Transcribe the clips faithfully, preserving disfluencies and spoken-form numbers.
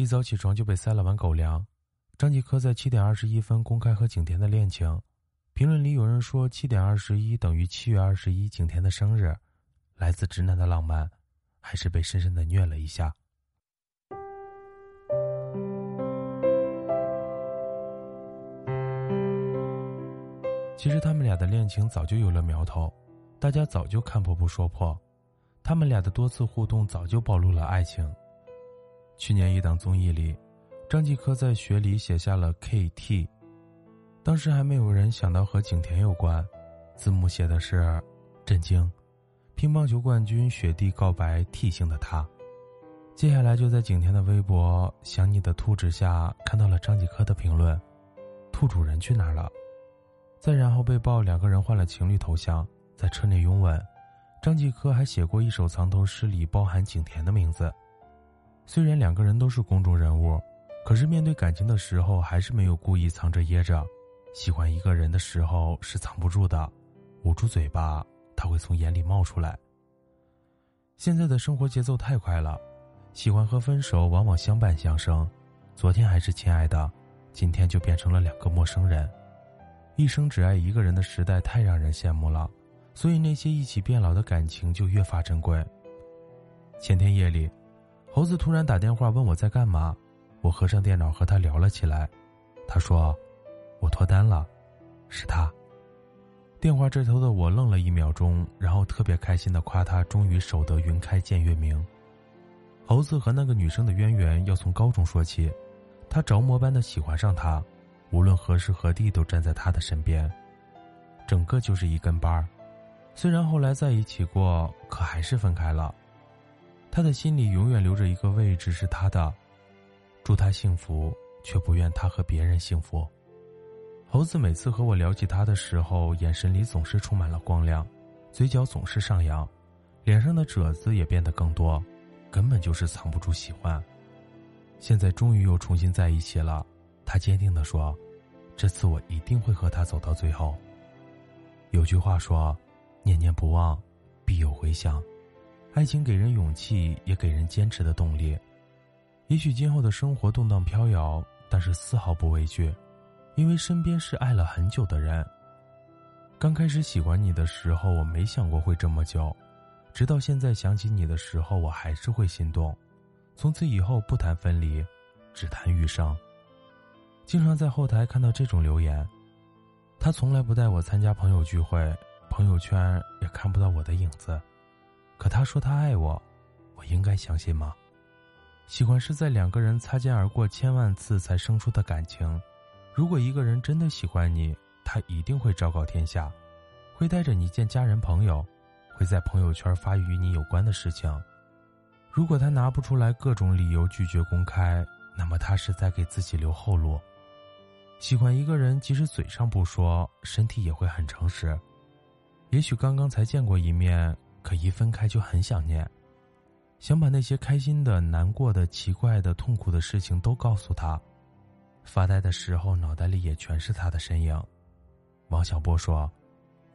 一早起床就被塞了碗狗粮。张继科在七点二十一分公开和景甜的恋情，评论里有人说七点二十一等于七月二十一景甜的生日，来自直男的浪漫，还是被深深的虐了一下。其实他们俩的恋情早就有了苗头，大家早就看破不说破，他们俩的多次互动早就暴露了爱情。去年一档综艺里，张继科在学里写下了 K T， 当时还没有人想到和景甜有关，字幕写的是震惊，乒乓球冠军雪地告白 T 型的他。接下来就在景甜的微博想你的兔指下看到了张继科的评论，兔主人去哪了？再然后被曝两个人换了情侣头像，在车内拥吻。张继科还写过一首藏头诗里包含景甜的名字。虽然两个人都是公众人物，可是面对感情的时候还是没有故意藏着掖着，喜欢一个人的时候是藏不住的，捂住嘴巴他会从眼里冒出来。现在的生活节奏太快了，喜欢和分手往往相伴相生，昨天还是亲爱的，今天就变成了两个陌生人。一生只爱一个人的时代太让人羡慕了，所以那些一起变老的感情就越发珍贵。前天夜里，猴子突然打电话问我在干嘛，我合上电脑和他聊了起来。他说我脱单了，是他。电话这头的我愣了一秒钟，然后特别开心地夸他终于守得云开见月明。猴子和那个女生的渊源要从高中说起，他着魔般地喜欢上她，无论何时何地都站在他的身边，整个就是一根班儿。虽然后来在一起过，可还是分开了。他的心里永远留着一个位置是他的，祝他幸福，却不愿他和别人幸福。猴子每次和我聊起他的时候，眼神里总是充满了光亮，嘴角总是上扬，脸上的褶子也变得更多，根本就是藏不住喜欢。现在终于又重新在一起了，他坚定地说，这次我一定会和他走到最后。有句话说，念念不忘必有回响，爱情给人勇气，也给人坚持的动力。也许今后的生活动荡飘摇，但是丝毫不畏惧，因为身边是爱了很久的人。刚开始喜欢你的时候，我没想过会这么久，直到现在想起你的时候，我还是会心动。从此以后不谈分离，只谈余生。经常在后台看到这种留言，他从来不带我参加朋友聚会，朋友圈也看不到我的影子，可他说他爱我，我应该相信吗？喜欢是在两个人擦肩而过千万次才生出的感情，如果一个人真的喜欢你，他一定会昭告天下，会带着你见家人朋友，会在朋友圈发与你有关的事情。如果他拿不出来各种理由拒绝公开，那么他是在给自己留后路。喜欢一个人，即使嘴上不说，身体也会很诚实。也许刚刚才见过一面，可一分开就很想念，想把那些开心的、难过的、奇怪的、痛苦的事情都告诉他。发呆的时候，脑袋里也全是他的身影。王小波说，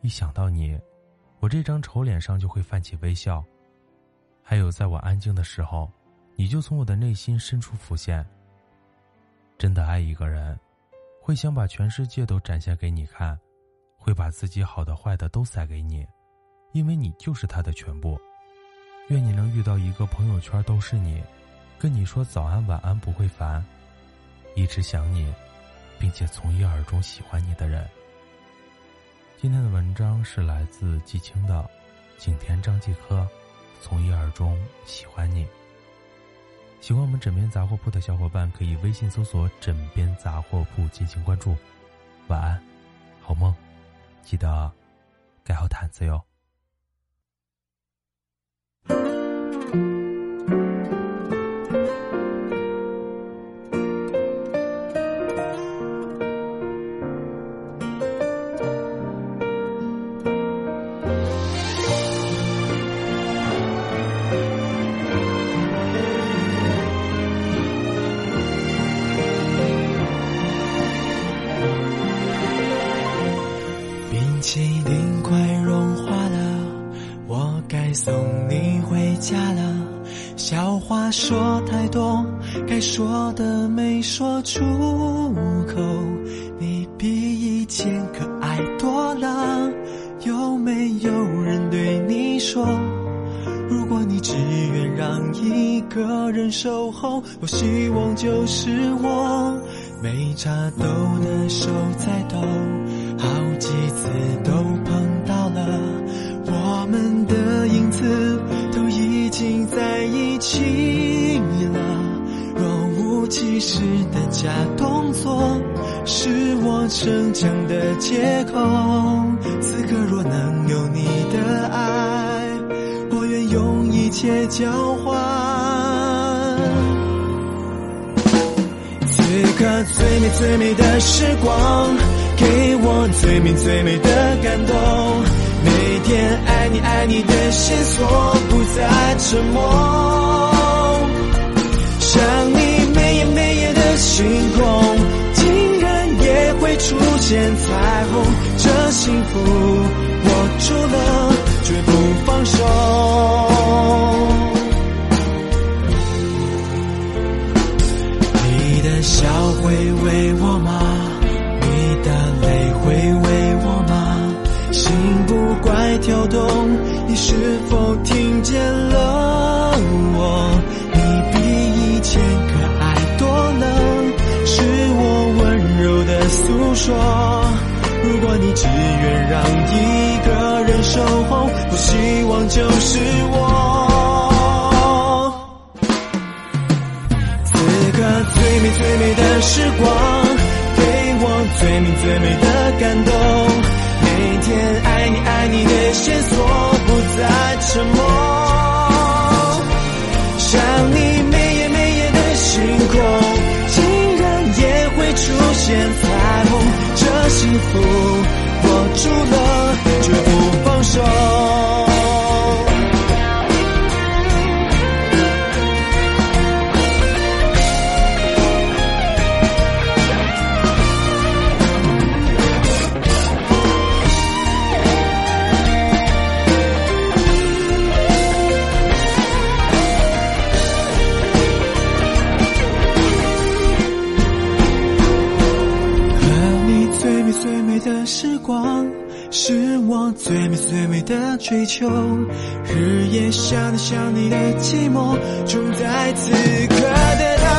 一想到你，我这张丑脸上就会泛起微笑。还有在我安静的时候，你就从我的内心深处浮现。真的爱一个人，会想把全世界都展现给你看，会把自己好的坏的都塞给你，因为你就是他的全部。愿你能遇到一个朋友圈都是你，跟你说早安晚安不会烦，一直想你，并且从一而终喜欢你的人。今天的文章是来自季青的景甜张继科，从一而终喜欢你。喜欢我们枕边杂货铺的小伙伴可以微信搜索枕边杂货铺进行关注。晚安，好梦，记得盖好毯子哟。冰淇淋快融化了，该说的没说出口，你比以前可爱多了。有没有人对你说，如果你只愿让一个人守候，我希望就是我。没插兜的手在抖，好几次都碰到了，我们的影子都已经在一起了。若无其事的假动作，是我逞强的借口。此刻若能有你的爱，我愿用一切交换。此刻最美最美的时光，给我最美最美的感动。每天爱你爱你的线索，不再沉默。想你每夜每夜的星空，竟然也会出现彩虹。这幸福我住了，绝不放手。你的笑会为我吗？你的泪会为我吗？心不怪跳动，你是否听见了我？前可爱多了，是我温柔的诉说。如果你只愿让一个人守候，我希望就是我。此刻最美最美的时光，给我最美最美的感动。每天爱你爱你的线索，不再沉默。想你每星空，竟然也会出现彩虹。这幸福我住了，绝不放手。时光是我最美最美的追求，日夜想你想你的寂寞，住在此刻的